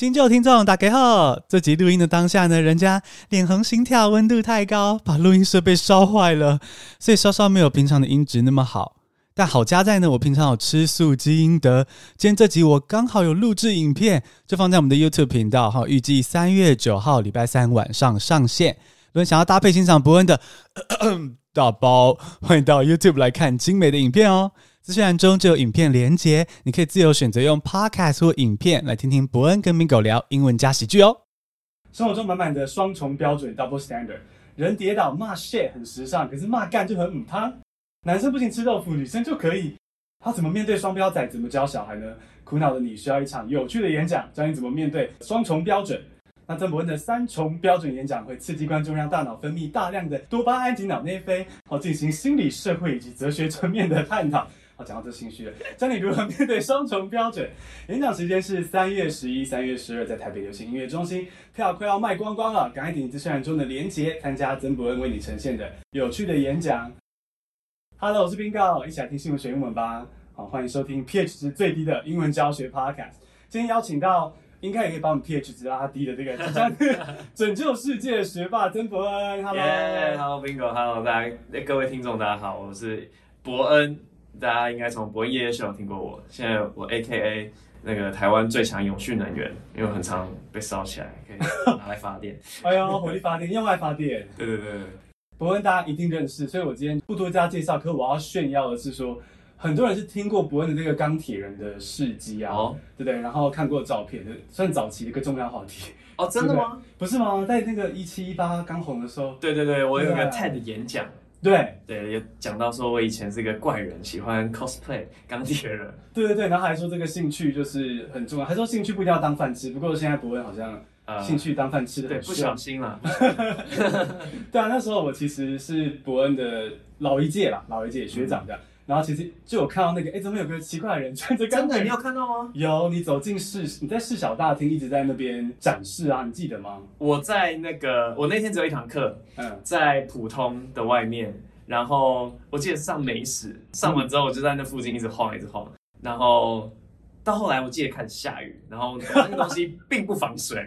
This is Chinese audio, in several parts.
新旧听众大家好，这集录音的当下呢，人家脸红心跳温度太高，把录音设备烧坏了，所以稍稍没有平常的音质那么好。但好家在呢，我平常有吃素积阴德，今天这集我刚好有录制影片，就放在我们的 YouTube 频道，预计3月9号礼拜三晚上上线。如果想要搭配欣赏伯恩的大包，欢迎到 YouTube 来看精美的影片哦。资讯栏中就有影片连结，你可以自由选择用 Podcast 或影片来听听伯恩跟 Bingo 聊英文加喜剧哦。生活中满满的双重标准 Double Standard， 人跌倒骂 shit 很时尚，可是骂干就很母汤。男生不行吃豆腐，女生就可以。他怎么面对双标仔？怎么教小孩呢？苦恼的你需要一场有趣的演讲，教你怎么面对双重标准。那曾伯恩的三重标准演讲会刺激观众，让大脑分泌大量的多巴胺及脑内啡，好进行心理、社会以及哲学层面的探讨。讲到这心虚了，教你如何面对双重标准。演讲时间是3月11、3月12，在台北流行音乐中心，票快要卖光光了，赶快点击资讯栏中的连结，参加曾伯恩为你呈现的有趣的演讲。Hello， 我是 Bingo， 一起来听新闻学英文吧。好，欢迎收听 pH 值最低的英文教学 Podcast。今天邀请到，应该也可以把我们 pH 值拉低的这个即将拯救世界的学霸曾伯恩。Hello，Hello Bingo，Hello 大家，各位听众大家好，我是伯恩。大家应该从伯恩夜夜秀听过我，现在我 AKA 那个台湾最强永续能源，因为我很常被烧起来，可以拿来发电。哎呦，火力发电，用爱发电。对对对，伯恩大家一定认识，所以我今天不多加介绍。可我要炫耀的是说，很多人是听过伯恩的这个钢铁人的事迹啊，哦、对不对？然后看过照片，算早期的一个重要话题。哦，真的吗？不是吗？在那个17、18刚红的时候。对对对，我有一个 TED 演讲。对对，有讲到说我以前是个怪人，喜欢 cosplay 钢铁人。对对对，然后还说这个兴趣就是很重要，还说兴趣不一定要当饭吃。不过现在伯恩好像兴趣当饭吃的很凶、对，不小心啦。对啊，那时候我其实是伯恩的老一届学长这样。然后其实就有看到那个，哎，怎么有个奇怪的人穿着钢铁人？真的，你有看到吗？有，你走进你在市小大厅一直在那边展示啊，你记得吗？我在那个，我那天只有一堂课，在普通的外面，然后我记得上美史，上完之后我就在那附近一直晃，然后到后来我记得开始下雨，然后那个东西并不防水，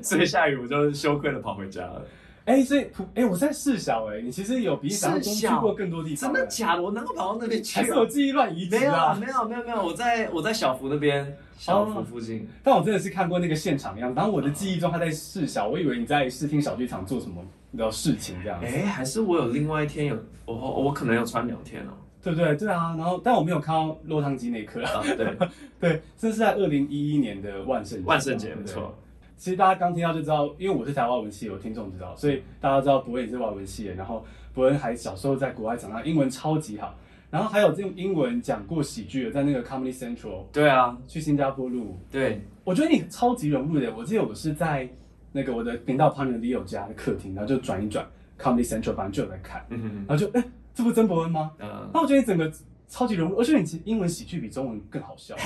所以下雨我就羞愧的跑回家了。哎，所以我在市小你其实有比想象中去过更多地方。真的假的？我能够跑到那边去？还是我记忆乱移植啊？没有，我在小福那边，小福附近。但我真的是看过那个现场样子。然后我的记忆中，他在市小，我以为你在视听小剧场做什么你知道事情这样子。哎，还是我有另外一天有我可能有穿两天哦。对不对？对啊，然后但我没有看到落汤鸡那一刻啊。对对，这是在2011年的万圣节，没错。其实大家刚听到就知道，因为我是台湾外文系，有听众知道，所以大家知道伯恩也是外文系的。然后伯恩还小时候在国外长大，英文超级好。然后还有用英文讲过喜剧的，在那个 Comedy Central。对啊，去新加坡录。对，我觉得你超级融入的。我记得我是在那个我的频道旁的 Leo 家的客厅，然后就转一转 Comedy Central， 反正就有在看。然后就这不是曾伯恩吗？那我觉得你整个超级融入，而且你其实英文喜剧比中文更好笑。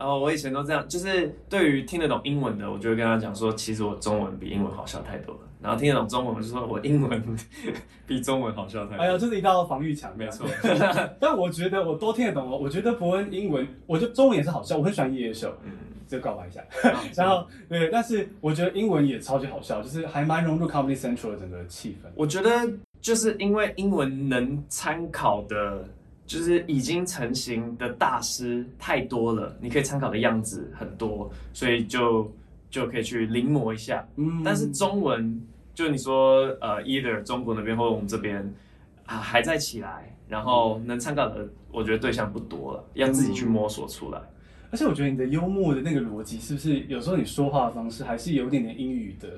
我以前都这样，就是对于听得懂英文的，我就会跟他讲说，其实我中文比英文好笑太多了。然后听得懂中文，我就说我英文比中文好笑太多了。哎呀，就是一道防御墙，没错。但我觉得我都听得懂哦。我觉得伯恩英文，我觉得中文也是好笑，我很喜欢夜夜秀，就告白一下。然后对，但是我觉得英文也超级好笑，就是还蛮融入 Comedy Central 的整个气氛。我觉得就是因为英文能参考的，就是已经成型的大师太多了，你可以参考的样子很多，所以就可以去临摹一下。但是中文，就你说either 中国那边或我们这边还在起来，然后能参考的，我觉得对象不多了，要自己去摸索出来。而且我觉得你的幽默的那个逻辑，是不是有时候你说话的方式还是有点英语的？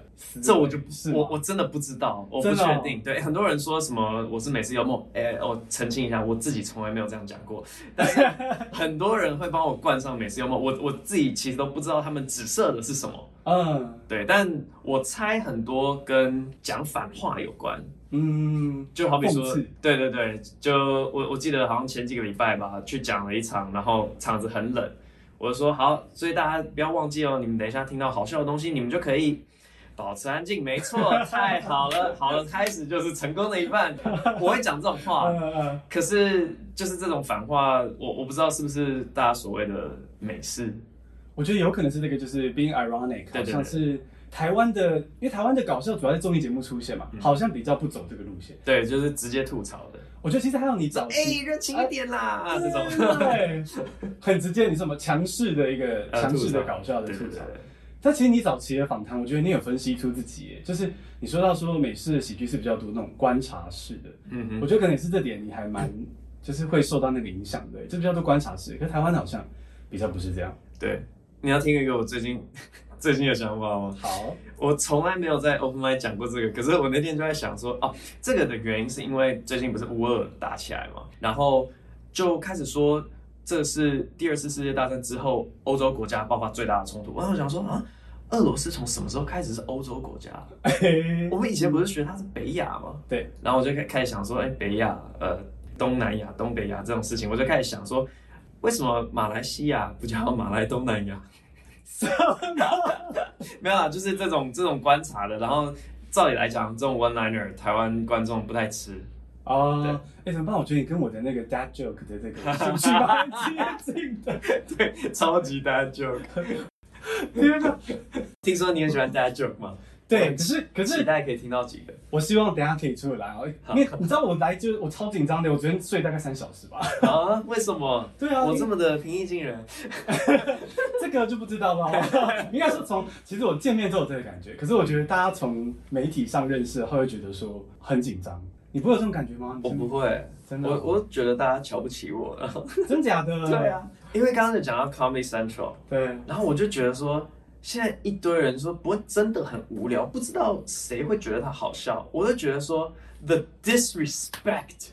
这我就不是，我真的不知道，我不确定。对，很多人说什么我是美式幽默，我澄清一下，我自己从来没有这样讲过。但是很多人会帮我冠上美式幽默，我自己其实都不知道他们指涉的是什么。对，但我猜很多跟讲反话有关。就好比说，对对对，就我记得好像前几个礼拜吧，去讲了一场，然后场子很冷。我就说好，所以大家不要忘记哦，你们等一下听到好笑的东西，你们就可以保持安静。没错，太好了，好了，开始就是成功的一半。我会讲这种话，可是就是这种反话，我不知道是不是大家所谓的美式。我觉得有可能是那个就是 being ironic， 好像是台湾的，因为台湾的搞笑主要在综艺节目出现嘛，好像比较不走这个路线。对，就是直接吐槽的。我觉得其实还有你早期，热情一点啦，这种对，很直接，你什么强势的一个强势的搞笑的吐槽。但其实你早期的访谈，我觉得你有分析出自己耶，就是你说到说美式的喜剧是比较多那种观察式的，我觉得可能也是这点你还蛮就是会受到那个影响的，这比较多观察式，可是台湾好像比较不是这样。对，你要听一个我最近的想法吗？好，我从来没有在 Open Mic 讲过这个，可是我那天就在想说，哦，这个的原因是因为最近不是乌俄打起来嘛，然后就开始说。这是第二次世界大战之后欧洲国家爆发最大的冲突。然后我想说啊，俄罗斯从什么时候开始是欧洲国家？我们以前不是学它是北亚吗？对。然后我就开始想说，哎，北亚、东南亚、东北亚这种事情，我就开始想说，为什么马来西亚不叫马来东南亚？什么？没有啦，就是这种观察的。然后照理来讲，这种 one liner 台湾观众不太吃。哦，哎，怎么办？我觉得你跟我的那个 dad joke 的这个情绪蛮接近的，对，超级 dad joke。天哪！听说你很喜欢 dad joke 吗？对，可是期待可以听到几个。我希望等一下可以出来哦，因为你知道我来就是我超紧张的，我昨天睡大概3小时吧。啊？为什么？对啊，我这么的平易近人，这个就不知道了。应该说其实我见面都有这个感觉，可是我觉得大家从媒体上认识，会觉得说很紧张。你不会有这种感觉吗？我不会，真的，我觉得大家瞧不起我了，真假的？对啊，因为刚刚就讲到 Comedy Central， 对，然后我就觉得说，现在一堆人说不会真的很无聊，不知道谁会觉得他好笑，我就觉得说 the disrespect，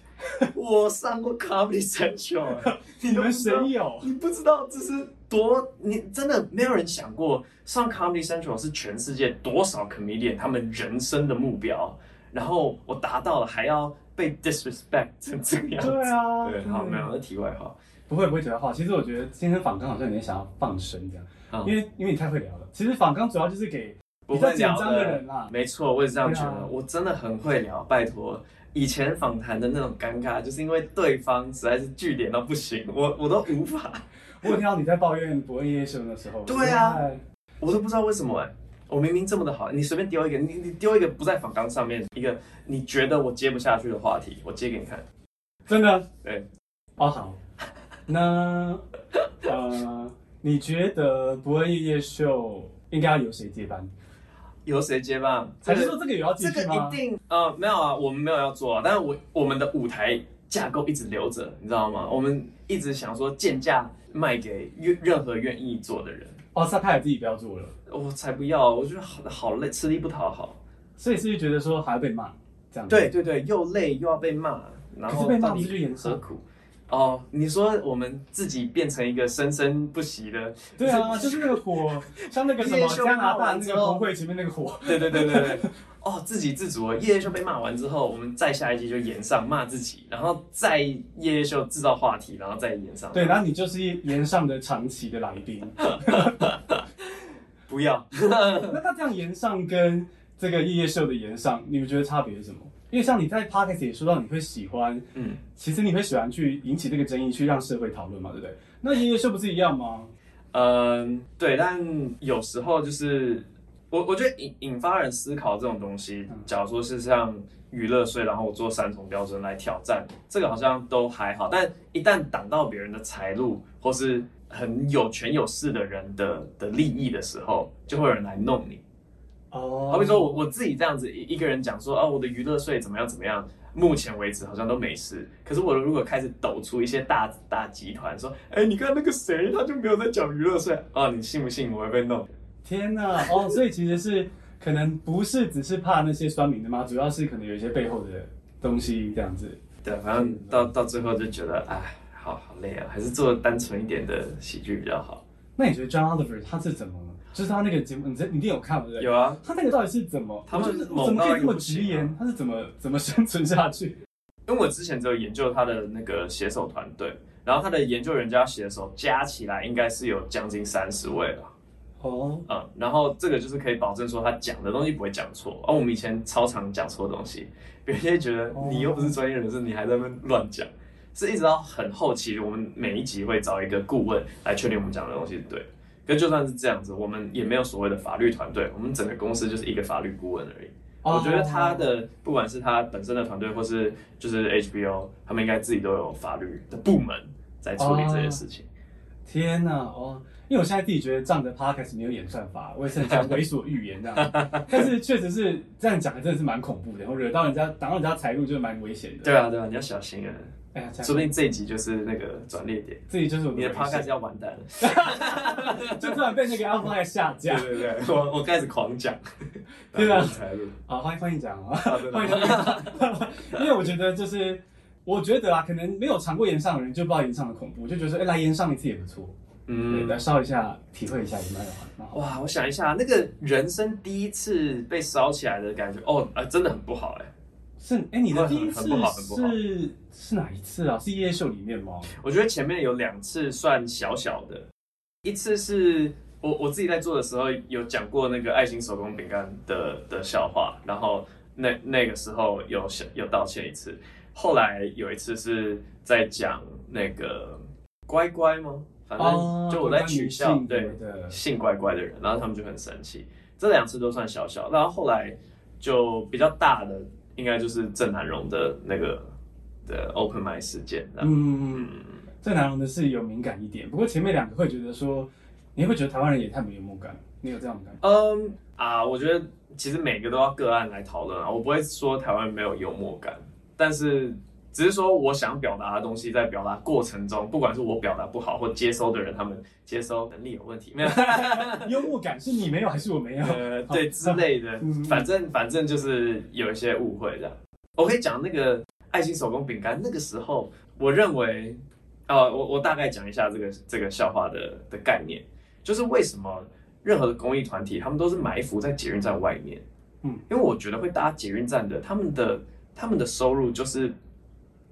我上过 Comedy Central， 你们谁有？你不知道这是多，你真的没有人想过上 Comedy Central 是全世界多少 comedian 他们人生的目标。然后我达到了，还要被 disrespect 成这个样子。对啊，对，好，没有，那题外话，不会题外话。其实我觉得今天访纲好像有点想要放生这样，因为你太会聊了。其实访纲主要就是给比较紧张的人啦。没错，我也是这样觉得。我真的很会聊，拜托。以前访谈的那种尴尬，就是因为对方实在是据点到不行，我都无法。我有听到你在抱怨伯恩夜夜秀的时候。对啊，我都不知道为什么哎。我明明这么的好，你随便丢一个，你丢一个不在访纲上面一个你觉得我接不下去的话题，我接给你看，真的？对，哦好，那你觉得伯恩夜夜秀应该要由谁接班？由谁接班？还是说这个也要继续吗？这个一定没有啊，我们没有要做啊，但是我们的舞台架构一直留着，你知道吗？我们一直想说贱价卖给任何愿意做的人。哦，他也自己不要做了，我才不要，我觉得好累，吃力不讨好，所以是觉得说还要被骂这样子。对对对，又累又要被骂，然后被骂不是就严何苦？哦，你说我们自己变成一个生生不息的，对啊，就是那个火，像那个什么加拿大那个红会前面那个火，对对对对对，哦，自给自足了。夜夜秀被骂完之后，我们再下一集就延上骂自己，然后再夜夜秀制造话题，然后再延上。对，然后你就是延上的长期的来宾。不要。那他这样延上跟这个夜夜秀的延上，你们觉得差别是什么？因为像你在 podcast 也说到你会喜欢，其实你会喜欢去引起这个争议，去让社会讨论嘛，对不对？那夜夜秀不是一样吗？对，但有时候就是。我觉得引发人思考这种东西，假如说是像娱乐税，然后我做3重标准来挑战，这个好像都还好。但一旦挡到别人的财路，或是很有权有势的人的利益的时候，就会有人来弄你。哦，好比说我自己这样子一个人讲说，我的娱乐税怎么样怎么样，目前为止好像都没事。可是我如果开始抖出一些大集团说，哎，你看那个谁，他就没有在讲娱乐税啊，你信不信我会被弄？天哪！哦，所以其实是可能不是只是怕那些酸民的嘛，主要是可能有一些背后的东西这样子。对，反正到最后就觉得，哎，好累啊，还是做单纯一点的喜剧比较好。那你觉得 John Oliver 他是怎么？就是他那个节目，你一定有看对不对？有啊。他那个到底是怎么？他们怎么可以这么直言？他是怎么生存下去？因为我之前只有研究他的那个写手团队，然后他的研究人家写手加起来应该是有将近30位了。然后这个就是可以保证说他讲的东西不会讲错。我们以前超常讲错的东西，别人就会觉得你又不是专业人士，你还在那边乱讲。是一直到很后期，我们每一集会找一个顾问来确定我们讲的东西是对。可就算是这样子，我们也没有所谓的法律团队，我们整个公司就是一个法律顾问而已。我觉得他的不管是他本身的团队，或是就是 HBO， 他们应该自己都有法律的部门在处理这些事情。天哪、啊、哦！因为我现在自己觉得这样的 podcast 没有演算法，我也是很像猥琐预言这样，但是确实是这样讲的，真的是蛮恐怖的。我惹到人家，挡到人家财路，就蛮危险的。对啊，对啊，你要小心啊！哎呀，说不定这一集就是那个转捩点，这一集就是我们的 podcast 要完蛋了，就突然被那个 Alpha 下架。对对对，我开始狂讲，对啊，财路啊，欢迎讲啊，欢迎因为我觉得就是。我觉得啊，可能没有尝过盐上的人就不知道盐上的恐怖，就觉得说，来盐上一次也不错，嗯，来烧一下，体会一下也蛮好。哇，我想一下，那个人生第一次被烧起来的感觉，哦，真的很不好哎、欸。是哎、欸，你的第一次是哪一次啊？是夜秀里面吗？我觉得前面有两次算小小的，一次是我自己在做的时候有讲过那个爱心手工饼干的笑话，然后那个时候有道歉一次。后来有一次是在讲那个乖乖吗？反正就我在取笑对性乖乖的人，然后他们就很生气。这两次都算小小，然后后来就比较大的，应该就是郑南榕的那个的 open mic 事件。嗯，郑南榕的是有敏感一点，不过前面两个会觉得说，你会觉得台湾人也太没幽默感，你有这样的感觉？我觉得其实每个都要个案来讨论啊，我不会说台湾没有幽默感。但是，只是说我想表达的东西，在表达过程中，不管是我表达不好，或接收的人他们接收能力有问题，没有幽默感是你没有还是我没有？对之类的，反正就是有一些误会这样。我可以讲那个爱心手工饼干，那个时候我认为，我大概讲一下这个笑话的概念，就是为什么任何的公益团体他们都是埋伏在捷运站外面，嗯，因为我觉得会搭捷运站的他们的收入就是，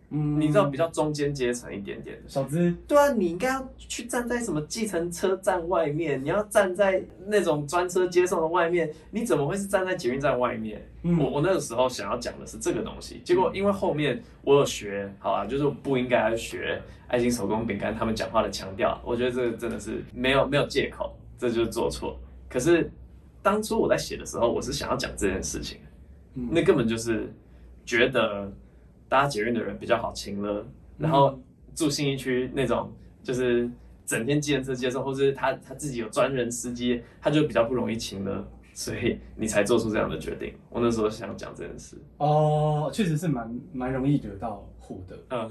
你知道比较中间阶层一点点的小资。对啊，你应该要去站在什么计程车站外面，你要站在那种专车接送的外面，你怎么会是站在捷运站外面？我那个时候想要讲的是这个东西，结果因为后面我有学，好啊，就是不应该学爱心手工饼干他们讲话的腔调，我觉得这个真的是没有借口，这就是做错。可是当初我在写的时候，我是想要讲这件事情，那根本就是。觉得搭捷运的人比较好亲了，然后住信义区那种就是整天计程车接送，或是他自己有专人司机，他就比较不容易亲了，所以你才做出这样的决定。我那时候想讲这件事。哦，确实是蛮容易惹到火的。嗯。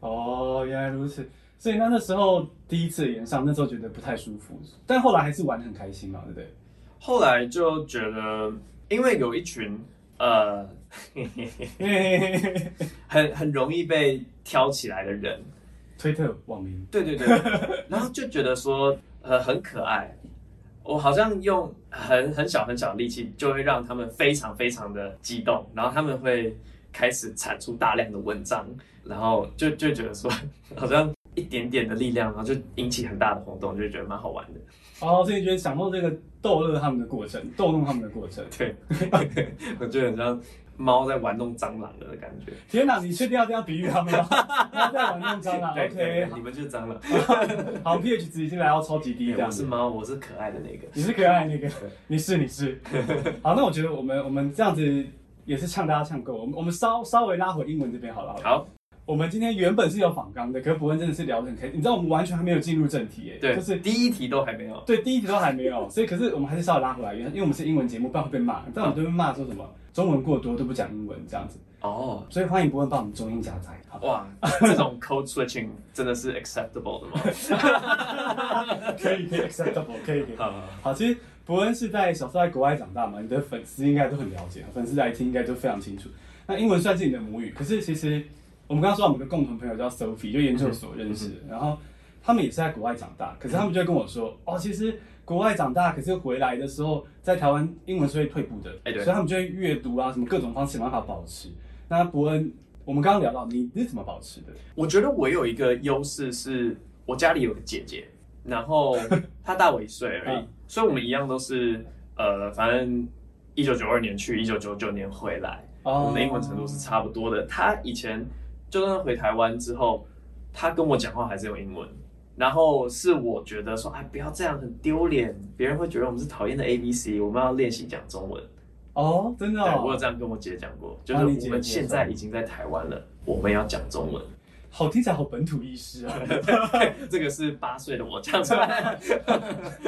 哦，原来如此。所以那时候第一次演上，那时候觉得不太舒服，但后来还是玩得很开心嘛，对不对？后来就觉得。因为有一群很容易被挑起来的人，推特网民，对对对，然后就觉得说很可爱，我好像用很小的力气就会让他们非常非常的激动，然后他们会开始产出大量的文章，然后就觉得说好像一点点的力量，然后就引起很大的轰动，就觉得蛮好玩的。哦，所以你觉得享受这个逗乐他们的过程，逗弄他们的过程，对，我觉得很像猫在玩弄蟑螂的感觉。天哪，你确定要这样比喻他们吗？猫在玩弄蟑螂 ，OK， 你们就是蟑螂。好 ，pH 值已经来到超级低，我是猫，我是可爱的那个，你是可爱的那个，你是。好，那我觉得我们这样子也是呛大家呛够，我们稍微拉回英文这边好了。好。我们今天原本是有访纲的，可是博恩真的是聊得很开心。你知道我们完全还没有进入正题耶，对，就是第一题都还没有。对，第一题都还没有，所以可是我们还是稍微拉回来，因为我们是英文节目，不然会被骂。但我们都会骂说什么中文过多都不讲英文这样子。哦，所以欢迎博恩帮我们中英夹杂。哇，这种 code switching 真的是 acceptable 的吗？可以 acceptable， 可以。好，其实博恩是在小时候在国外长大嘛，你的粉丝应该都很了解，粉丝来听应该都非常清楚。那英文算是你的母语，可是其实。我们刚刚说到我们的共同朋友叫 Sophie， 就研究所认识的，然后他们也是在国外长大，可是他们就会跟我说，其实国外长大，可是回来的时候在台湾英文是会退步的，所以他们就会阅读啊，什么各种方式想办法保持。那博恩，我们刚刚聊到你是怎么保持的？我觉得我有一个优势是，我家里有个姐姐，然后她大我1岁而已，所以我们一样都是反正1992年去，1999年回来，我们的英文程度是差不多的。她以前。就算回台湾之后，他跟我讲话还是用英文，然后是我觉得说，哎，不要这样，很丢脸，别人会觉得我们是讨厌的 ABC， 我们要练习讲中文。哦，真的哦？对，我有这样跟我姐讲过，就是我们现在已经在台湾了，我们要讲中文。好听起来好本土意识啊！这个是8岁的我讲出来，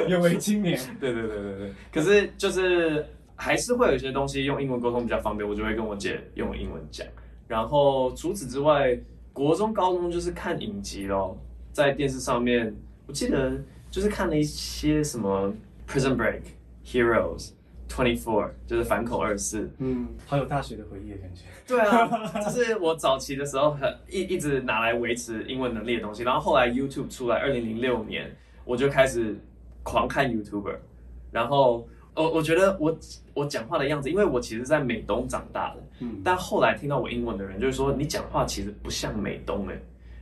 有为青年。对对对对对。可是就是还是会有一些东西用英文沟通比较方便，我就会跟我姐用英文讲。然后除此之外，国中、高中就是看影集咯，在电视上面，我记得就是看了一些什么《Prison Break》、《Heroes》。24就是反恐24，嗯，好有大学的回忆的感觉。对啊，就是我早期的时候一直拿来维持英文能力的东西，然后后来 YouTube 出来，2006年我就开始狂看 YouTuber， 然后我觉得我讲话的样子，因为我其实在美东长大的，嗯，但后来听到我英文的人就是说你讲话其实不像美东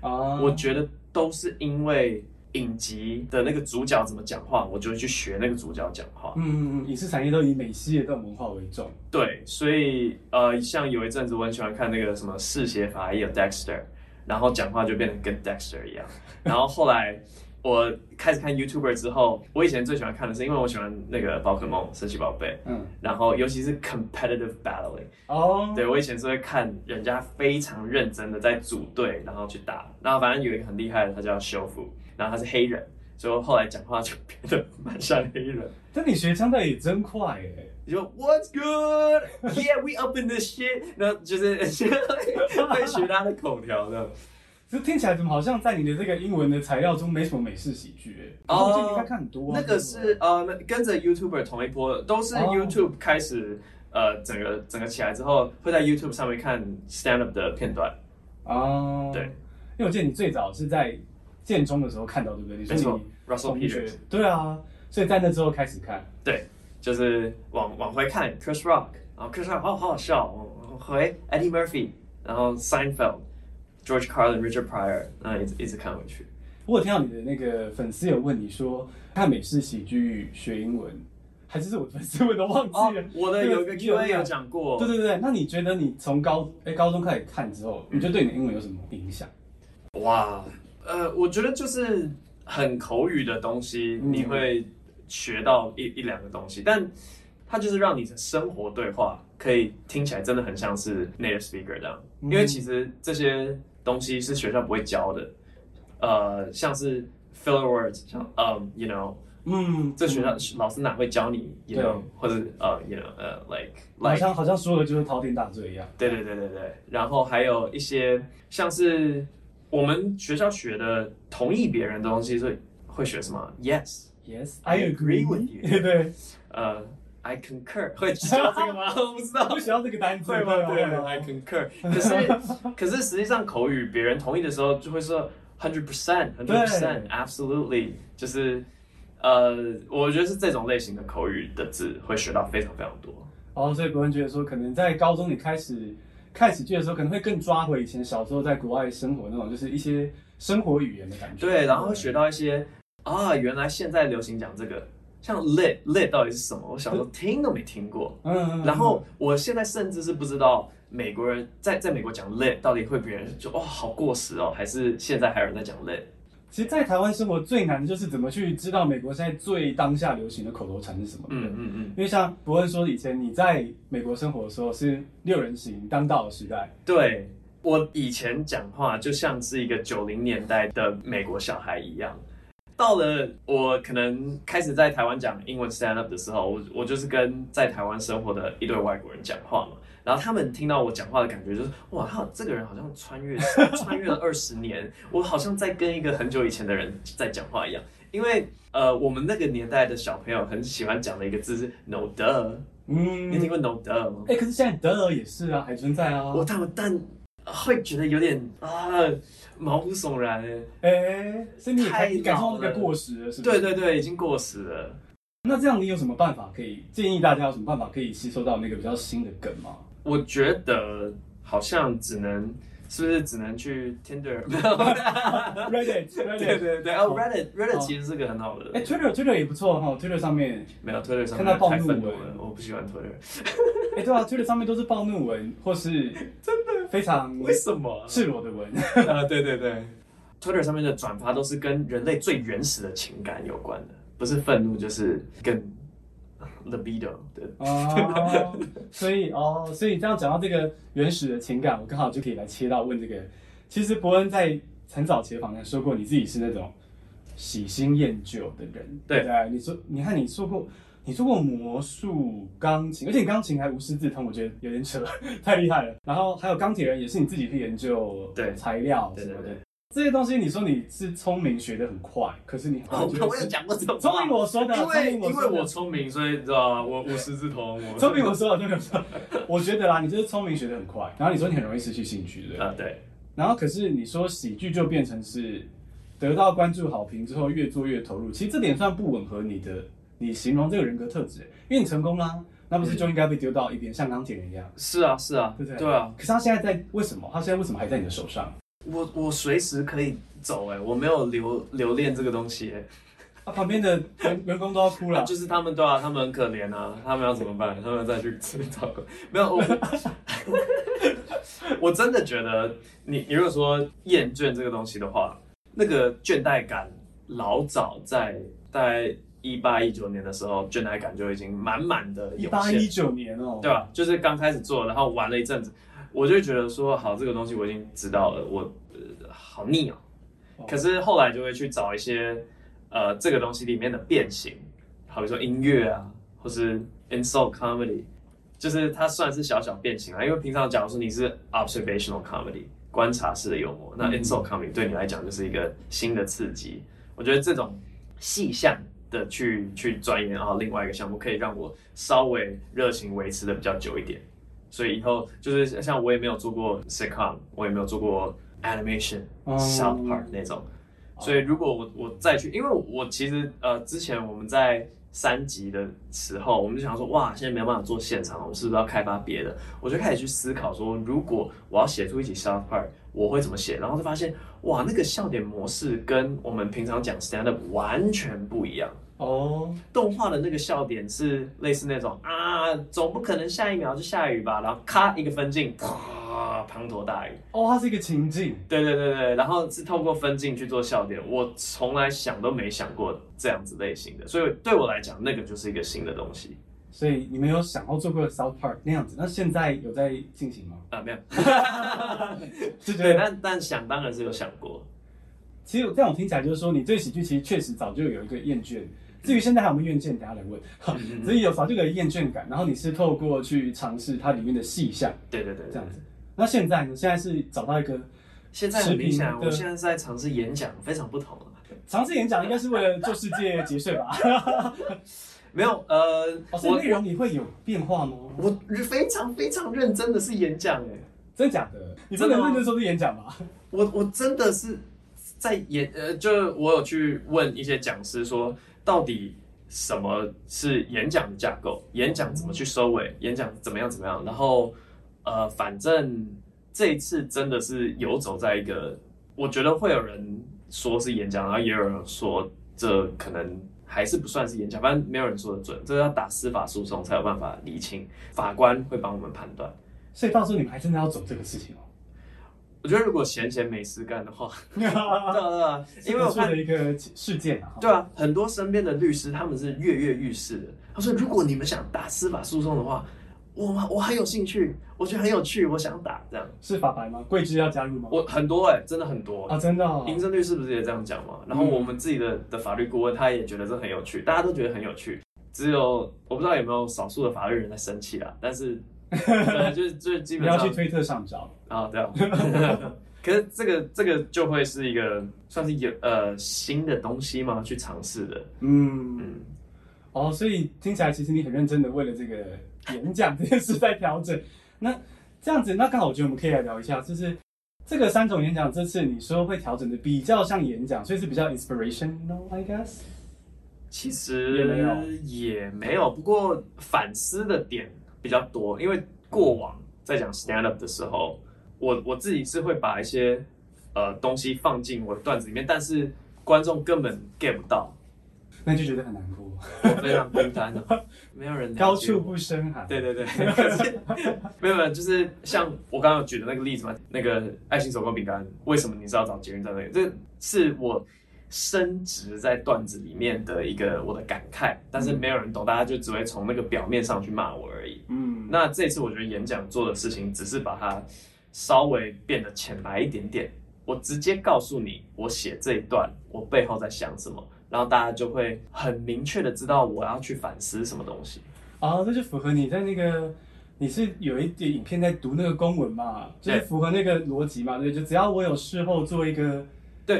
我觉得都是因为。影集的那个主角怎么讲话，我就会去学那个主角讲话。嗯，影视产业都以美系的这种文化为重。对，所以像有一阵子我很喜欢看那个什么嗜血法医 Dexter， 然后讲话就变得跟 Dexter 一样。然后后来我开始看 YouTuber 之后，我以前最喜欢看的是，因为我喜欢那个宝可梦神奇宝贝，嗯，然后尤其是 competitive battling。哦，对，我以前是会看人家非常认真的在组队，然后去打。然后反正有一个很厉害的，他叫修复。然后他是黑人，所以后来讲话就变得蛮像黑人。但你学腔调也真快耶！你说 What's good? Yeah, we up in this shit， 那就是会学他的口条的。这听起来怎么好像在你的这个英文的材料中没什么美式喜剧？哦，我觉得你应该看很多啊。那个是跟着 YouTuber 同一波，都是 YouTube 开始整个起来之后，会在 YouTube 上面看 stand up 的片段。哦，对，因为我记得你最早是在。建中的时候看到，对不对？没错 ，Russell Peters。对啊，所以在那之后开始看。对，就是往回看 Chris Rock， 然后 Chris Rock 好好笑，往回 Eddie Murphy， 然后 Seinfeld、George Carlin、Richard Pryor， 然后一直看回去。我有听到你的那个粉丝有问你说，看美式喜剧学英文，还是我的粉丝我都忘记了。哦，我的有一个 Q&A 有讲过。对对对，那你觉得你从高中开始看之后，你觉得对你的英文有什么影响？哇！我觉得就是很口语的东西，你会学到一两个东西，但它就是让你的生活对话可以听起来真的很像是 native speaker 这样，因为其实这些东西是学校不会教的，像是 filler words， 像you know， 这学校老师哪会教你 you know， 或者you know， like 好像说的就是滔天大罪一样。对对对对对，然后还有一些像是。我们学校学的同意别人的东西是会学什么 ？Yes, yes, I agree with you 对。对，I concur 会学到这个吗？我不知道，会学到这个单词会吗？对 ，I concur 可是实际上口语别人同意的时候就会说 100%, absolutely， 就是我觉得是这种类型的口语的字会学到非常非常多。哦，所以伯恩觉得说，可能在高中你开始看喜剧的时候，可能会更抓回以前小时候在国外生活那种，就是一些生活语言的感觉。对，然后会学到一些啊，原来现在流行讲这个，像 lit 到底是什么？我小时候听都没听过。嗯。然后我现在甚至是不知道美国人在美国讲 lit 到底会别人就哇、哦、好过时哦，还是现在还有人在讲 lit？ 其实，在台湾生活最难的就是怎么去知道美国现在最当下流行的口头禅是什么。因为像伯恩说，以前你在美国生活的时候是6人行当道的时代。对，我以前讲话就像是一个90年代的美国小孩一样。到了我可能开始在台湾讲英文 stand up 的时候，我就是跟在台湾生活的一对外国人讲话嘛。然后他们听到我讲话的感觉就是，哇，他这个人好像穿越了20年，我好像在跟一个很久以前的人在讲话一样。因为我们那个年代的小朋友很喜欢讲的一个字是 no duh， 你听过 no duh 吗？可是现在 duh 也是啊，还存在啊。我但会觉得有点啊毛骨悚然所以你感受到那个过时了，是不是？对对对，已经过时了。那这样你有什么办法可以建议大家有什么办法可以吸收到那个比较新的梗吗？我觉得好像只能去 Tinder， Reddit， 对对对，Reddit 其实是个很好的。Twitter 也不错哈，Twitter 上面没有 Twitter 上面看到暴怒文，我不喜欢 Twitter。对啊 ，Twitter 上面都是暴怒文或是真的非常赤裸的文。对对对， Twitter 上面的转发都是跟人类最原始的情感有关的，不是愤怒就是跟 libido 的。哦，所以这样讲到这个原始的情感，我刚好就可以来切到问这个。其实伯恩在很早期的访谈说过，你自己是那种喜新厌旧的人。对，你说，你看你做过魔术、钢琴，而且你钢琴还无师自通，我觉得有点扯，太厉害了。然后还有钢铁人也是你自己去研究材料什么的。对对对对，这些东西你说你是聪明学得很快，可是你我有讲过这种聪明我说的，因为我聪明，所以我无师自通。聪明我说的，我觉得啦，你就是聪明学得很快，然后你说你很容易失去兴趣，对啊对。然后可是你说喜剧就变成是得到关注好评之后越做越投入，其实这点算不吻合你形容这个人格特质，因为你成功啦，那不是就应该被丢到一边，像钢铁人一样？是啊是啊，对不对？对啊。可是他现在为什么还在你的手上？我随时可以走哎，我没有留恋这个东西哎。啊，旁边的员工都要哭了。就是他们对啊，他们很可怜啊，他们要怎么办？他们要再去找个没有我。我真的觉得你如果说厌倦这个东西的话，那个倦怠感老早在大概18、19年的时候，倦怠感就已经满满的涌现。18、19年哦，对吧？就是刚开始做，然后玩了一阵子。我就觉得说，好，这个东西我已经知道了，我好腻哦。可是后来就会去找一些这个东西里面的变形，好比说音乐啊，或是 insult comedy， 就是它算是小小变形啦。因为平常讲说你是 observational comedy 观察式的幽默，那 insult comedy 对你来讲就是一个新的刺激。我觉得这种细项的去钻研啊，另外一个项目可以让我稍微热情维持的比较久一点。所以以后就是像我也没有做过 sitcom， 我也没有做过 animation、South Park 那种。所以如果我再去，因为我其实之前我们在3集的时候，我们就想说哇，现在没有办法做现场，我们是不是要开发别的？我就开始去思考说，如果我要写出一集 South Park， 我会怎么写？然后就发现哇，那个笑点模式跟我们平常讲 stand up 完全不一样。动画的那个笑点是类似那种啊，总不可能下一秒就下雨吧，然后咔一个分镜，哇，滂沱大雨。哦，它是一个情境。对对对对，然后是透过分镜去做笑点，我从来想都没想过这样子类型的，所以对我来讲，那个就是一个新的东西。所以你们有想要做过 South Park 那样子？那现在有在进行吗？啊，没有。对，但想当然是有想过。其实这样我听起来就是说，你对喜剧其实确实早就有一个厌倦。至于现在还有没有厌倦，等一下来问。所以有早就有厌倦感，然后你是透过去尝试它里面的细项，对，这样子。那现在呢？现在是找到一个，现在很明显，我现在是在尝试演讲，非常不同了。尝试演讲应该是为了做世界节税吧？没有，所以内容你会有变化吗？我非常非常认真的是演讲，哎，真假的？你真的认真说是演讲吗？我真的是在演，就我有去问一些讲师说。到底什么是演讲的架构？演讲怎么去收尾？演讲怎么样？然后，反正这一次真的是游走在一个，我觉得会有人说是演讲，然后也有人说这可能还是不算是演讲，反正没有人说得准，这要打司法诉讼才有办法厘清，法官会帮我们判断。所以到时候你们还真的要走这个事情哦。我觉得如果闲没事干的话，对啊，因为我看了一个事件啊，对啊，很多身边的律师他们是跃跃欲试的。他说，如果你们想打司法诉讼的话，我很有兴趣，我觉得很有趣，我想打这样。是法白吗？桂枝要加入吗？我很多真的很多啊，真的哦。银正律师不是也这样讲吗？然后我们自己的法律顾问他也觉得这很有趣，大家都觉得很有趣，只有我不知道有没有少数的法律人在生气啦，但是。就是基本上你要去推特上找啊，对啊。可是这个就会是一个算是新的东西吗？去尝试的。所以听起来其实你很认真的为了这个演讲这件事在调整。那这样子，那刚好我觉得我们可以来聊一下，就是这个3种演讲，这次你说会调整的比较像演讲，所以是比较 inspirational I guess。其实也没有，不过反思的点。比较多，因为过往在讲 stand up 的时候，我自己是会把一些东西放进我的段子里面，但是观众根本 get 不到，那就觉得很难过。我，我非常孤单的，没有人了解我。高处不胜寒。对对对，没有，就是像我刚刚举的那个例子嘛，那个爱心手工饼干，为什么你是要找捷运站那个？这是我深植在段子里面的一个我的感慨，但是没有人懂，大家就只会从那个表面上去骂我而已。嗯，那这一次我觉得演讲做的事情，只是把它稍微变得浅白一点点。我直接告诉你，我写这一段，我背后在想什么，然后大家就会很明确的知道我要去反思什么东西。啊，这就符合你在那个，你是有一点影片在读那个公文嘛，就是符合那个逻辑嘛，对，就只要我有事后做一个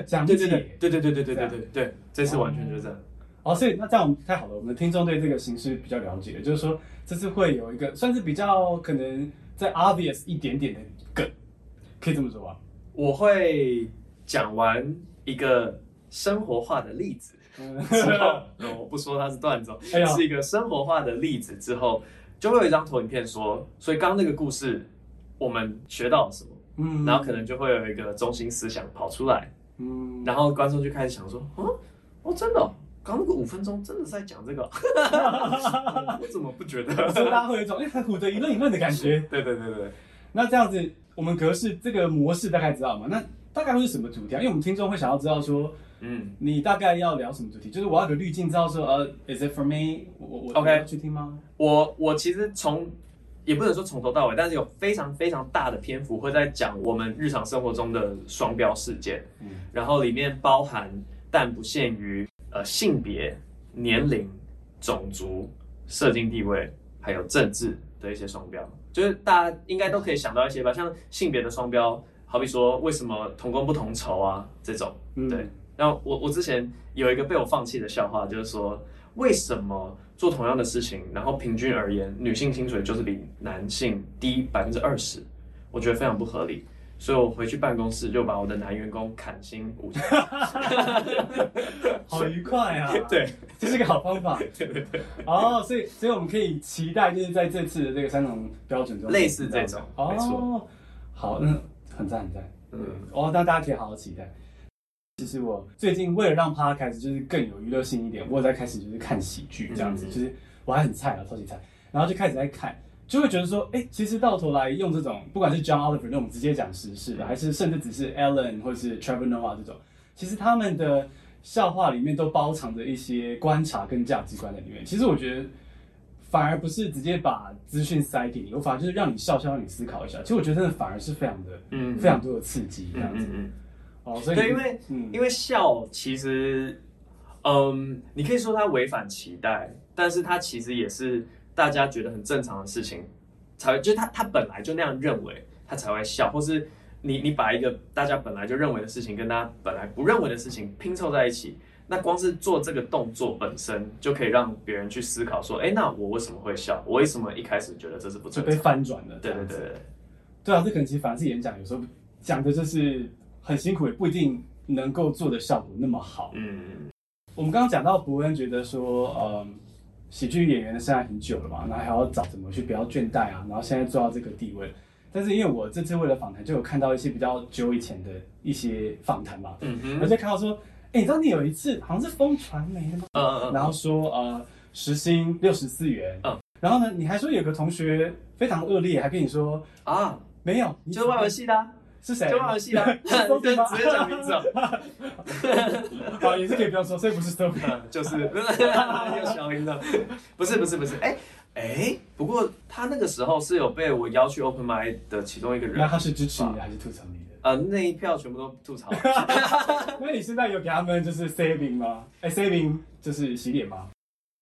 讲解，对，这次完全就是这样。哦，所以那这样我们太好了，我们的听众对这个形式比较了解，就是说这次会有一个算是比较可能再 obvious 一点点的梗，可以这么说吧。我会讲完一个生活化的例子之后，我不说它是段子，是一个生活化的例子之后，就会有一张投影片说，所以刚刚那个故事我们学到了什么，然后可能就会有一个中心思想跑出来，然后观众就开始想说，哦，真的哦，刚那个5分钟真的是在讲这个，我怎么不觉得？所以大家会有一种很唬得一愣一愣的感觉。对。那这样子，我们格式这个模式大概知道吗？那大概会是什么主题啊？因为我们听众会想要知道说，你大概要聊什么主题？就是我要有滤镜，知道说，is it for me？ 我要去听吗？我其实也不能说从头到尾，但是有非常非常大的篇幅会在讲我们日常生活中的双标事件，然后里面包含但不限于性别、年龄、种族、社经地位，还有政治的一些双标。就是大家应该都可以想到一些吧，像性别的双标，好比说为什么同工不同酬啊这种，对。然后我之前有一个被我放弃的笑话，就是说为什么做同样的事情，然后平均而言，女性薪水就是比男性低20%，我觉得非常不合理。所以我回去办公室就把我的男员工砍薪50%，好愉快啊！对，这是个好方法。对。哦，所以我们可以期待，就是在这次的这个3种标准中，类似这种，没错。好，很赞。哦，那大家可以好好期待。其实我最近为了让他开始就是更有娱乐性一点，我在开始就是看喜剧这样子，就是我还很菜啊，超级菜，然后就开始在看。就会觉得说，其实到头来用这种，不管是 John Oliver 那种直接讲时事的，还是甚至只是 Ellen 或是 Trevor Noah 这种，其实他们的笑话里面都包藏着一些观察跟价值观在里面。其实我觉得，反而不是直接把资讯塞给你，我反而就是让你笑笑，让你思考一下。其实我觉得真的反而是非常的，非常多的刺激这样子。哦，所以对，因为笑其实，你可以说它违反期待，但是它其实也是大家觉得很正常的事情，才就是他本来就那样认为，他才会笑，或是你把一个大家本来就认为的事情跟大家本来不认为的事情拼凑在一起，那光是做这个动作本身就可以让别人去思考说，那我为什么会笑？我为什么一开始觉得这是不正常？就被翻转了。对啊，这可能其实反而是演讲有时候讲的就是很辛苦，也不一定能够做的效果那么好。我们刚刚讲到伯恩觉得说，喜剧演员的生涯很久了嘛，然后还要找怎么去不要倦怠啊，然后现在做到这个地位。但是因为我这次为了访谈，就有看到一些比较久以前的一些访谈嘛，我就看到说，你知道你有一次好像是风传媒的吗？然后说时薪64元，然后呢你还说有个同学非常恶劣，还跟你说啊没有，你就是外文系的啊。是谁？就玩游戏啦，对，直接讲名字哦。好，也是可以不要说，所以不是都就是有小名的，不是。不过他那个时候是有被我邀去 open mic 的其中一个人。那他是支持你还是吐槽你的？那一票全部都吐槽。那你现在有给他们就是 saving 吗？saving 就是洗脸吗？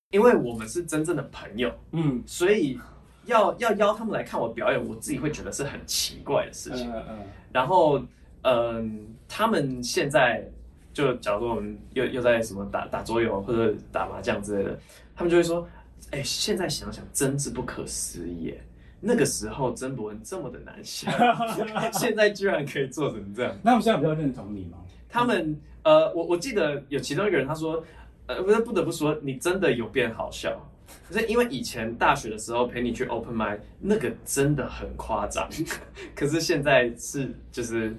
因为我们是真正的朋友，所以要邀他们来看我表演，我自己会觉得是很奇怪的事情。然后，他们现在就假如说我们又在什么打桌游或者打麻将之类的，他们就会说：“现在想想真是不可思议耶，那个时候曾伯恩这么的难想，现在居然可以做成这样。”那我们现在比较认同你吗？他们我记得有其中一个人他说：“不得不说，你真的有变好笑。”因为以前大学的时候陪你去 open mic 那个真的很夸张，可是现在是就是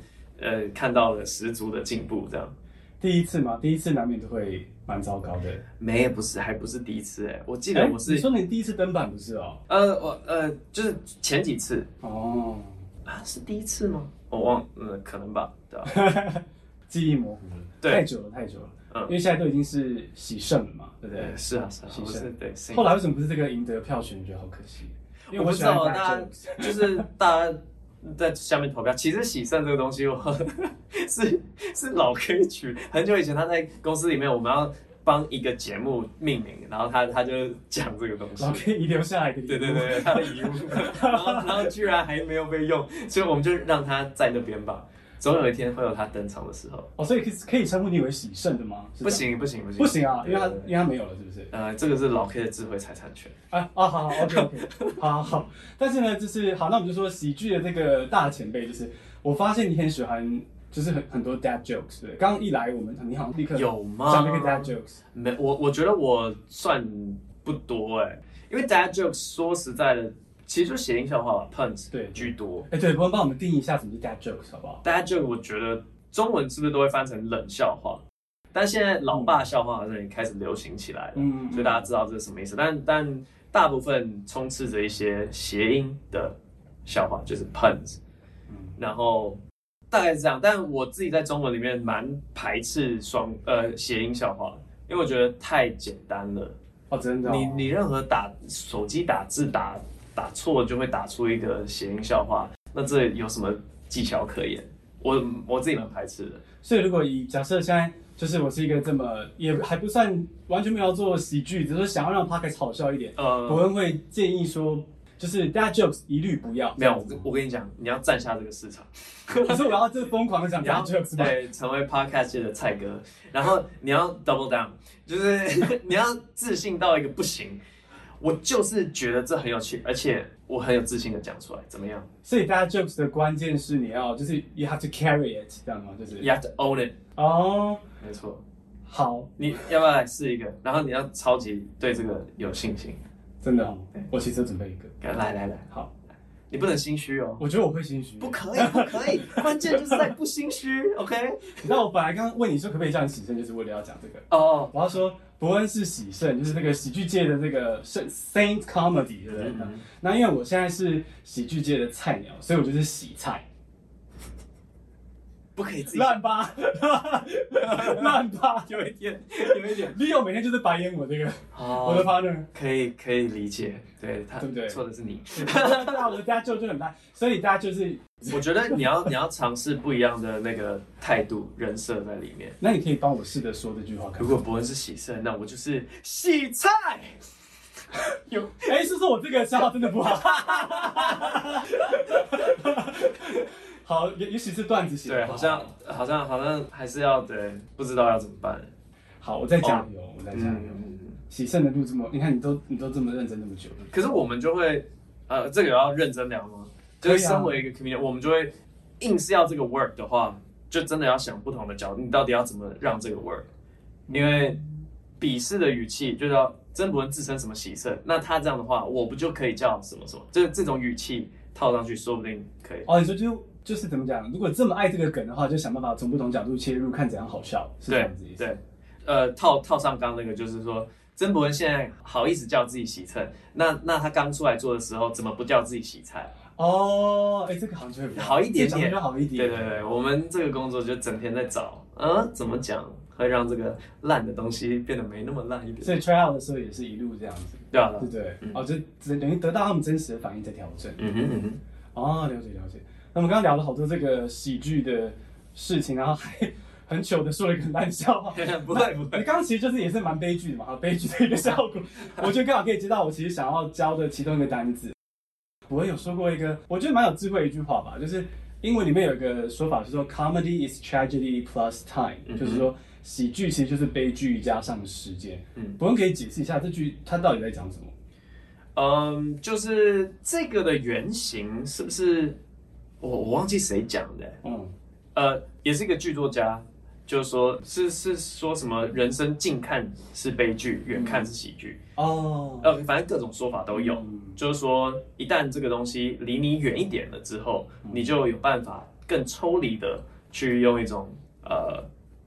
看到了十足的进步这样。第一次嘛，第一次难免都会蛮糟糕的。没，不是，还不是第一次哎、欸，我记得我是、欸、你说你第一次登板不是哦？就是前几次哦，啊是第一次吗？我忘了，可能吧，对吧？记忆模糊了，对，太久了，太久了。嗯，因为现在都已经是喜胜了嘛，对不对？是啊，是啊，喜胜对。后来为什么不是这个赢得票选？我觉得好可惜，因为我喜欢大家，就是大家在下面投票。其实喜胜这个东西我是老歌曲，很久以前他在公司里面，我们要帮一个节目命名，然后他就讲这个东西，老歌遗留下来的遗物，对对对，他的遗物，然后居然还没有被用，所以我们就让他在那边吧。总有一天会有他登场的时候哦，所以可以称呼你为喜胜的吗？不行不行不行不行啊，因为他没有了，是不是？这个是老 K 的智慧财产权啊啊好 ，OK OK， 好好。但是呢，就是好，那我们就说喜剧的这个大前辈，就是我发现你很喜欢，就是很多 dad jokes， 对。刚刚一来我们你好像立刻有吗？讲那个 dad jokes， 没，我觉得我算不多哎、欸，因为 dad jokes 说实在的。其实就谐音笑话吧 ，puns 对居多。哎，对，不能帮我们定义一下什么是 dad jokes 好不好 ？dad joke 我觉得中文是不是都会翻成冷笑话？但现在老爸笑话好像也开始流行起来了，嗯，所以大家知道这是什么意思。但大部分充斥着一些谐音的笑话，就是 puns，嗯，然后大概是这样。但我自己在中文里面蛮排斥谐音笑话，因为我觉得太简单了。哦，真的哦？你任何手机打字打错就会打出一个谐音笑话，那这有什么技巧可言？我自己蛮排斥的。所以如果假设现在就是我是一个这么也还不算完全没有做喜剧，只是想要让 podcast 好笑一点，伯恩会建议说，就是大家 jokes 一律不要。没有，我跟你讲，你要占下这个市场。可是我要这疯狂的讲 dad jokes， 对，成为 podcast 界的蔡哥，然后你要 double down， 就是你要自信到一个不行。我就是觉得这很有趣，而且我很有自信的讲出来，怎么样？所以大家 jokes 的关键是你要就是 you have to carry it， 这样吗？就是 you have to own it。哦，没错。好，你要不要来试一个？然后你要超级对这个有信心。真的哦，我其实有准备一个。来，好，你不能心虚哦。我觉得我会心虚。不可以，关键就是在不心虚 ，OK？ 你知道我本来刚刚问你说可不可以叫你喜胜，就是为了要讲这个。哦，我要说。伯恩是喜胜，就是那个喜剧界的那个 Saint Comedy 的人、嗯。那因为我现在是喜剧界的菜鸟，所以我就是喜菜。不可以自己乱吧，乱吧，有一点。Leo 每天就是白眼我这个，哦、我的 partner 可以理解，对他，对不对？错的是你，对啊，我的家就很大，所以大家就是，我觉得你要尝试不一样的那个态度人设在里面。那你可以帮我试着说这句话看看。如果伯恩是喜胜，那我就是喜菜。有哎，是不是我这个笑话真的不好？好，也许是段子写的。对，好像还是要对，不知道要怎么办。好，我再加油，我再加油。喜胜的路这么，你看你都这么认真这么久了。可是我们就会，这个有要认真聊吗？就是身为一个 comedian， 我们就会硬是要这个 work 的话，就真的要想不同的角度，你到底要怎么让这个 work？ 因为鄙视的语气就是要真不能自称什么喜胜，那他这样的话，我不就可以叫什么什么？就是这种语气套上去，说不定可以。哦，你说就是怎么讲？如果这么爱这个梗的话，就想办法从不同角度切入，看怎样好笑，是这样子意思。对，套上刚那个，就是说，曾伯恩现在好意思叫自己洗菜，那他刚出来做的时候，怎么不叫自己洗菜？哦，哎，这个好像就会比较好一点点，就好一点。对，我们这个工作就整天在找，怎么讲会让这个烂的东西变得没那么烂一点？所以 try out 的时候也是一路这样子，对啊，对不对？哦，就等于得到他们真实的反应再调整。嗯哼。哦，了解。那我们刚刚聊了好多这个喜剧的事情，然后还很糗的说了一个烂笑话。不会。你刚刚其实就是也是蛮悲剧的嘛，悲剧的一个效果。我觉得刚好可以接到我其实想要教的其中一个单字。我有说过一个我觉得蛮有智慧的一句话吧，就是英文里面有一个说法是说 comedy is tragedy plus time，就是说喜剧其实就是悲剧加上时间。伯恩可以解释一下这句它到底在讲什么？就是这个的原型是不是？我忘记谁讲的、欸，也是一个剧作家，就是说是说什么人生近看是悲剧，远看是喜剧哦，反正各种说法都有，就是说一旦这个东西离你远一点了之后，你就有办法更抽离的去用一种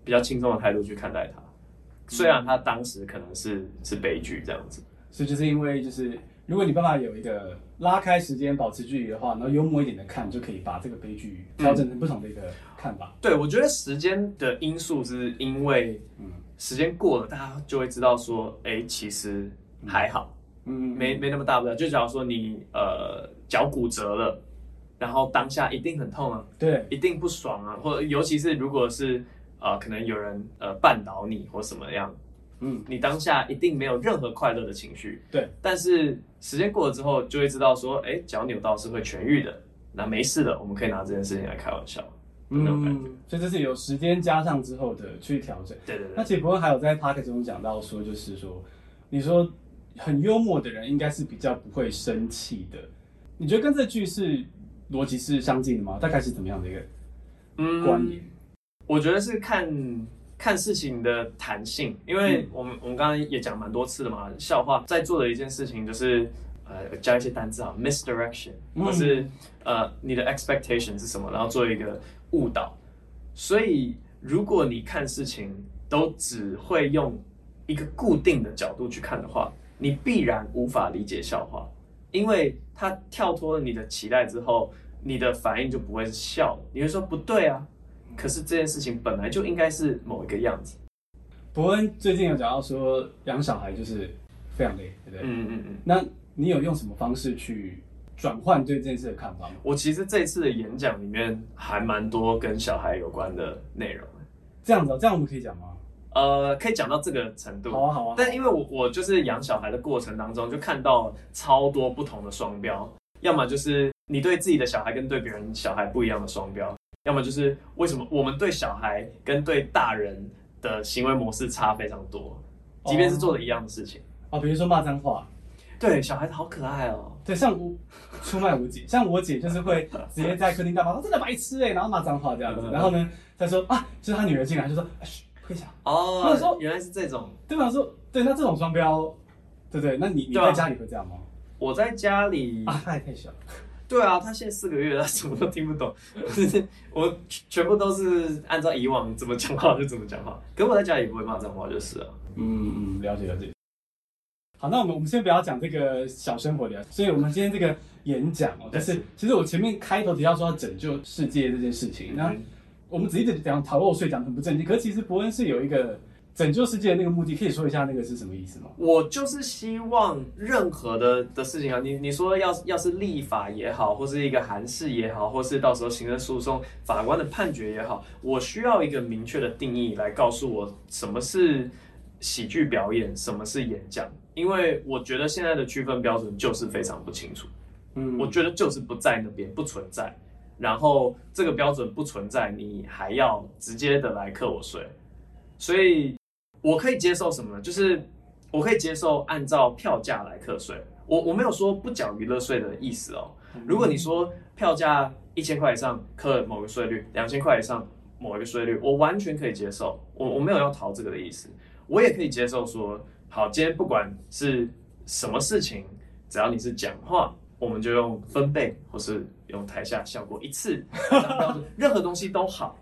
比较轻松的态度去看待它，虽然它当时可能是悲剧这样子。所以就是因为就是如果你爸爸有一个拉开时间保持距离的话，然后幽默一点的看，就可以把这个悲剧调整成不同的一个看法。对，我觉得时间的因素是因为时间过了，大家就会知道说，哎，其实还好，没那么大不了。就假如说你脚骨折了，然后当下一定很痛啊，对，一定不爽啊，或者尤其是如果是可能有人绊倒你或什么样。你当下一定没有任何快乐的情绪，对。但是时间过了之后，就会知道说，哎，脚扭到是会痊愈的，那没事的，我们可以拿这件事情来开玩笑，那种感觉。所以这是有时间加上之后的去调整。对对对。那其实不过还有在 podcast 中讲到说，就是说，你说很幽默的人应该是比较不会生气的，你觉得跟这句是逻辑是相近的吗？大概是怎么样的一个观点？我觉得是看事情的弹性，因为我们刚刚也讲蛮多次的嘛，笑话在做的一件事情就是加一些单字啊 ，misdirection， 或是你的 expectation 是什么，然后做一个误导。所以如果你看事情都只会用一个固定的角度去看的话，你必然无法理解笑话，因为它跳脱了你的期待之后，你的反应就不会笑，你会说不对啊。可是这件事情本来就应该是某一个样子。伯恩最近有讲到说养小孩就是非常累，对不对？那你有用什么方式去转换对这件事的看法吗？我其实这次的演讲里面还蛮多跟小孩有关的内容。这样子哦，这样我们可以讲吗？可以讲到这个程度。好啊，好啊。但因为我就是养小孩的过程当中，就看到超多不同的双标，要么就是你对自己的小孩跟对别人小孩不一样的双标。要么就是为什么我们对小孩跟对大人的行为模式差非常多，即便是做的一样的事情哦，比如说骂脏话，对，小孩子好可爱哦，对，像我出卖我姐，像我姐就是会直接在客厅大骂，她真的白痴欸，然后骂脏话这样子，然后呢，她说啊，就是她女儿进来就说，嘘，快讲哦，她说原来是这种，对吧？说对，那这种双标，对不对？那你在家里会这样吗？我在家里啊，她还太小。对啊，他现在4个月，他什么都听不懂。我全部都是按照以往怎么讲话就怎么讲话。可是我在家里不会骂脏话就是了。了解了解。好，那我们先不要讲这个小生活的，所以我们今天这个演讲哦，就是其实我前面开头提到说要拯救世界这件事情，那我们只一直讲逃漏税，讲很不正经，可是其实伯恩是有一个拯救世界的那个目的，可以说一下那个是什么意思吗？我就是希望任何的事情啊，你说要是立法也好，或是一个函释也好，或是到时候行政诉讼法官的判决也好，我需要一个明确的定义来告诉我什么是喜剧表演，什么是演讲，因为我觉得现在的区分标准就是非常不清楚。我觉得就是不在那边，不存在。然后这个标准不存在，你还要直接的来课我税，所以。我可以接受什么呢？就是我可以接受按照票价来课税。我没有说不缴娱乐税的意思哦。如果你说票价1000块以上课某个税率，2000块以上某一个税率，我完全可以接受。我没有要逃这个的意思。我也可以接受说，好，今天不管是什么事情，只要你是讲话，我们就用分贝或是用台下笑过一次，任何东西都好。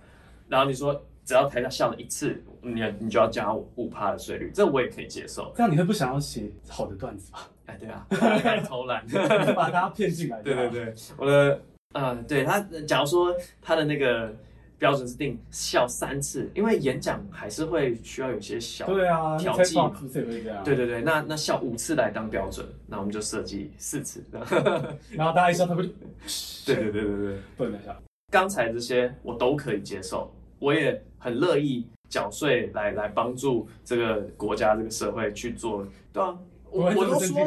然后你说。只要台下笑了一次，你就要加 5% 的税率，这我也可以接受。这样你会不想要写好的段子吧？哎，对啊，太偷懒，把大家骗进来。对对对，我的对他，假如说他的那个标准是定笑3次，因为演讲还是会需要有些小调剂嘛。对对对，那笑5次来当标准，那我们就设计4次，然后大家一笑他会，对对对对对，不能笑。刚才这些我都可以接受。我也很乐意缴税来帮助这个国家、这个社会去做。对啊，我都说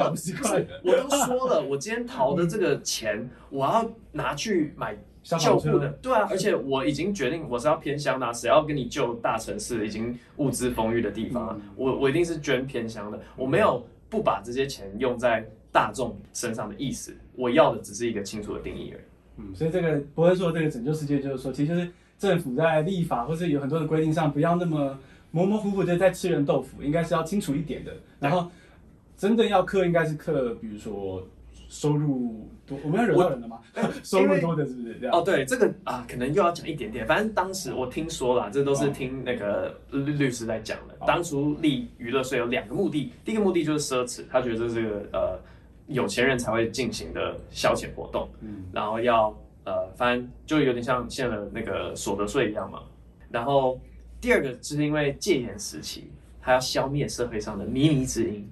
了，我今天逃的这个钱，我要拿去买救护的。对啊，而且我已经决定我是要偏乡的，谁要跟你救大城市已经物资丰裕的地方，我一定是捐偏乡的。我没有不把这些钱用在大众身上的意思，我要的只是一个清楚的定义而已。所以这个伯恩说的这个拯救世界，就是说，其实就是。政府在立法或是有很多的规定上，不要那么模模糊糊的在吃人豆腐，应该是要清楚一点的。然后，真的要课应该是课，比如说收入多，我们要惹到人了吗？收入多的是不是这样？哦，对，这个啊，可能又要讲一点点。反正当时我听说啦，这都是听那个律师在讲的。当初立娱乐税有两个目的，第一个目的就是奢侈，他觉得这是个有钱人才会进行的消遣活动，然后要反正就有点像现在的那个所得税一样嘛。然后第二个就是因为戒严时期，他要消灭社会上的靡靡之音。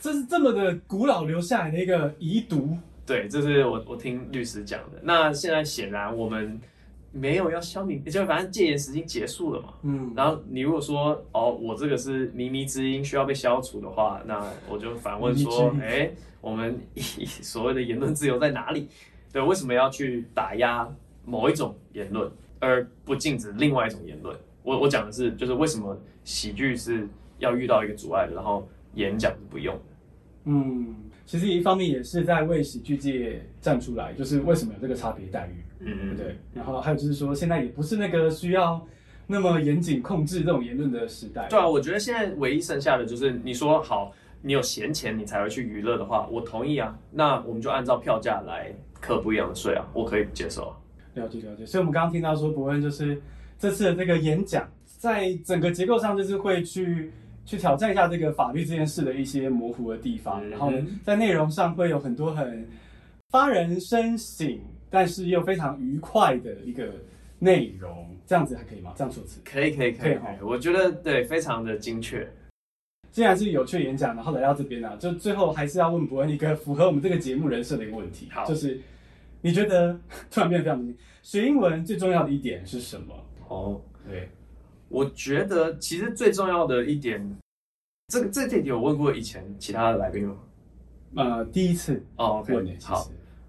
这是这么的古老留下来的一个遗毒，对，这是我听律师讲的。那现在显然我们没有要消弭，就反正戒严时期结束了嘛，然后你如果说哦，我这个是靡靡之音需要被消除的话，那我就反问说，哎，我们所谓的言论自由在哪里？对，为什么要去打压某一种言论，而不禁止另外一种言论？我讲的是，就是为什么喜剧是要遇到一个阻碍的，然后演讲是不用的。其实一方面也是在为喜剧界站出来，就是为什么有这个差别待遇，对不对？然后还有就是说，现在也不是那个需要那么严谨控制这种言论的时代。对啊，我觉得现在唯一剩下的就是，你说好，你有闲钱你才会去娱乐的话，我同意啊，那我们就按照票价来课不一样的税啊，我可以接受啊。了解了解，所以我们刚刚听到说，伯恩就是这次的这个演讲，在整个结构上就是会去挑战一下这个法律这件事的一些模糊的地方，然后在内容上会有很多很发人深省，但是又非常愉快的一个内容，这样子还可以吗？这样说词？可以，我觉得对，非常的精确。既然是有趣演讲，然后来到这边啊，就最后还是要问伯恩一个符合我们这个节目人设的一个问题，就是你觉得突然变得非常学英文最重要的一点是什么？对。我觉得其实最重要的一点，这点我问过以前其他的来宾吗？第一次问耶。好，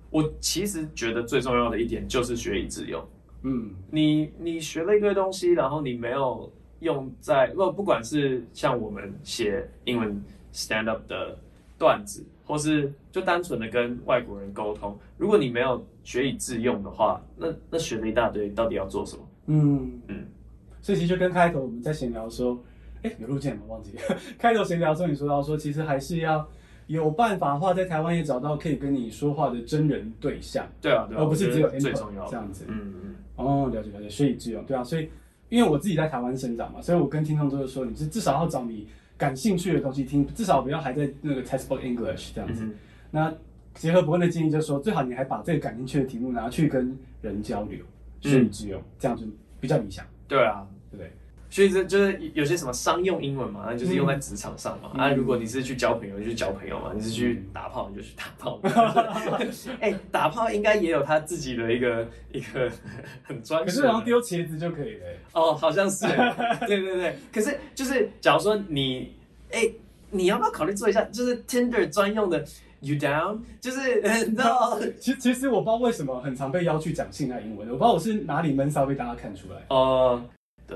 我其实觉得最重要的一点就是学以致用。你学了一堆东西，然后你没有用在不管是像我们写英文 stand up 的段子，或是就单纯的跟外国人沟通，如果你没有学以致用的话，那学了一大堆，到底要做什么？所以其实就跟开头我们在闲聊说，有录见吗？忘记了。开头闲聊的时候你说到说，其实还是要有办法的话，在台湾也找到可以跟你说话的真人对象。对啊，而不是只有 input 这样子。了解，学以致用。对啊，所以因为我自己在台湾生长嘛，所以我跟听众都是说，你是至少要找你感兴趣的东西听，至少不要还在那个 textbook English 这样子。那结合伯恩的建议就是说，最好你还把这个感兴趣的题目拿去跟人交流，学以致用，这样就比较理想。对啊，对，所以就是有些什么商用英文嘛，那就是用在职场上嘛。如果你是去交朋友，你就去交朋友嘛；你是去打炮，你就去打炮。打炮应该也有他自己的一个很专属。可是然后丢茄子就可以了。好像是。对。可是就是假如说你，你要不要考虑做一下，就是 Tinder 专用的 You Down？ 就是no。其实我不知道为什么很常被邀去讲性爱英文，我不知道我是哪里闷骚被大家看出来。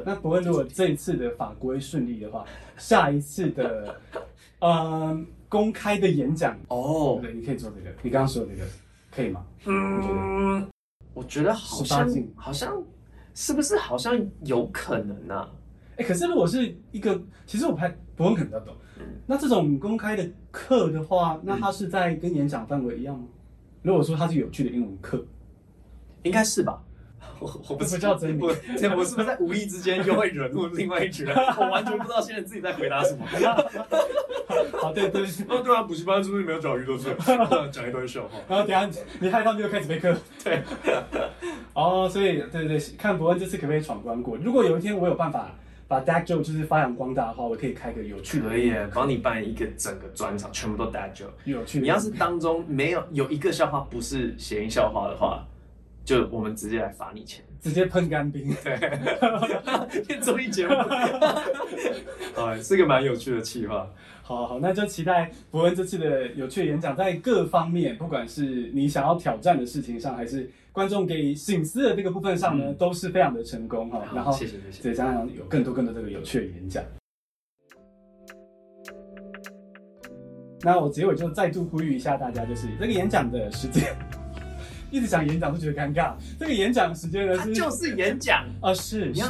那伯恩，如果这一次的法规顺利的话，下一次的公开的演讲对，你可以做这个，你刚刚说的这个可以吗？我觉得好像是不是好像有可能啊？可是如果是一个，其实我还伯恩可能比较懂。那这种公开的课的话，那它是在跟演讲范围一样吗？如果说它是有趣的英文课，应该是吧？我不知道真理，我是不是在无意之间又会惹怒另外一群人？我完全不知道现在自己在回答什么。好，对，对啊，补习班是不是没有缴娱乐税？讲一堆笑话，然后等一下你害他们又开始被课。对，所以对，看伯恩这次可不可以闯关过？如果有一天我有办法把 dad joke 就是发扬光大的话，我可以开个有趣的，可以帮你办一个整个专场，全部都 dad joke。有趣，你要是当中没有一个笑话不是谐音笑话的话，就我们直接来罚你钱，直接喷干冰，对，综艺节目，是个蛮有趣的企划。好，那就期待伯恩这次的有趣的演讲，在各方面，不管是你想要挑战的事情上，还是观众给省思的这个部分上呢，都是非常的成功哈。然后谢谢，再加上有更多这个有趣的演讲。那我结尾就再度呼吁一下大家，就是这个演讲的时间。一直讲演讲会觉得尴尬。这个演讲时间呢是就是演讲啊，是你要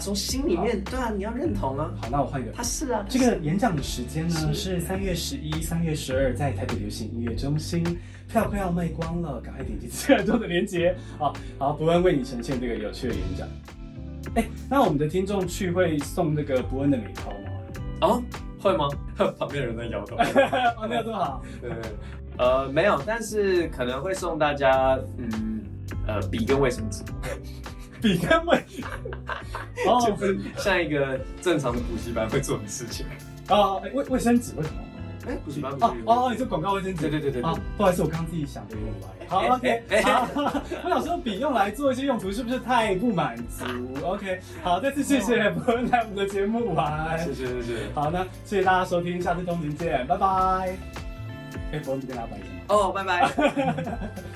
从心里面，对啊，你要认同啊。好，那我换一个。他是啊，这个演讲的时间呢是3月11、3月12在台北流行音乐中心，票快要卖光了，赶快点击资源中的连结。好，不问为你呈现这个有趣的演讲。哎，那我们的听众去会送那个不问的美钞吗？哦，会吗？旁边人在摇头。哦，没有这么好。对。没有，但是可能会送大家，笔跟卫生纸。笔跟卫生纸，哦，就是像一个正常的补习班会做的事情。哦，卫生纸为什么？补习班哦，你说广告卫生纸？对。啊，不好意思，我刚自己想的有点歪。好 ，OK， 好，我想说笔用来做一些用途是不是太不满足 ？OK， 好，再次谢谢伯恩来我们的节目玩。谢谢。好，那谢谢大家收听，下次东京见，拜拜。可以不用跟大家拜一下吗？哦，拜拜。